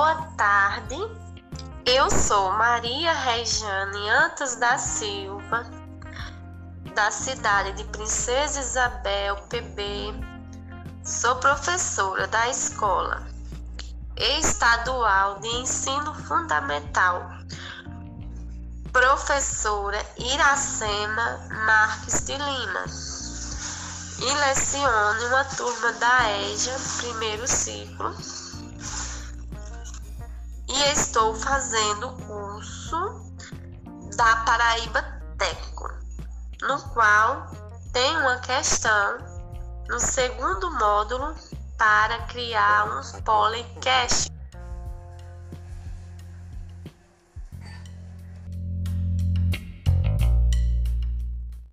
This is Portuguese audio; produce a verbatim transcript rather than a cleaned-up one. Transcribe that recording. Boa tarde, eu sou Maria Rejane Antas da Silva, da cidade de Princesa Isabel, P B, sou professora da Escola Estadual de Ensino Fundamental, Professora Iracema Marques de Lima, e leciono uma turma da E J A, primeiro ciclo, e estou fazendo o curso da Paraíba Teco, no qual tem uma questão no segundo módulo para criar um polycast.